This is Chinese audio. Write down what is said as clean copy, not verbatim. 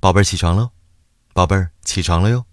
宝贝儿起床了哟。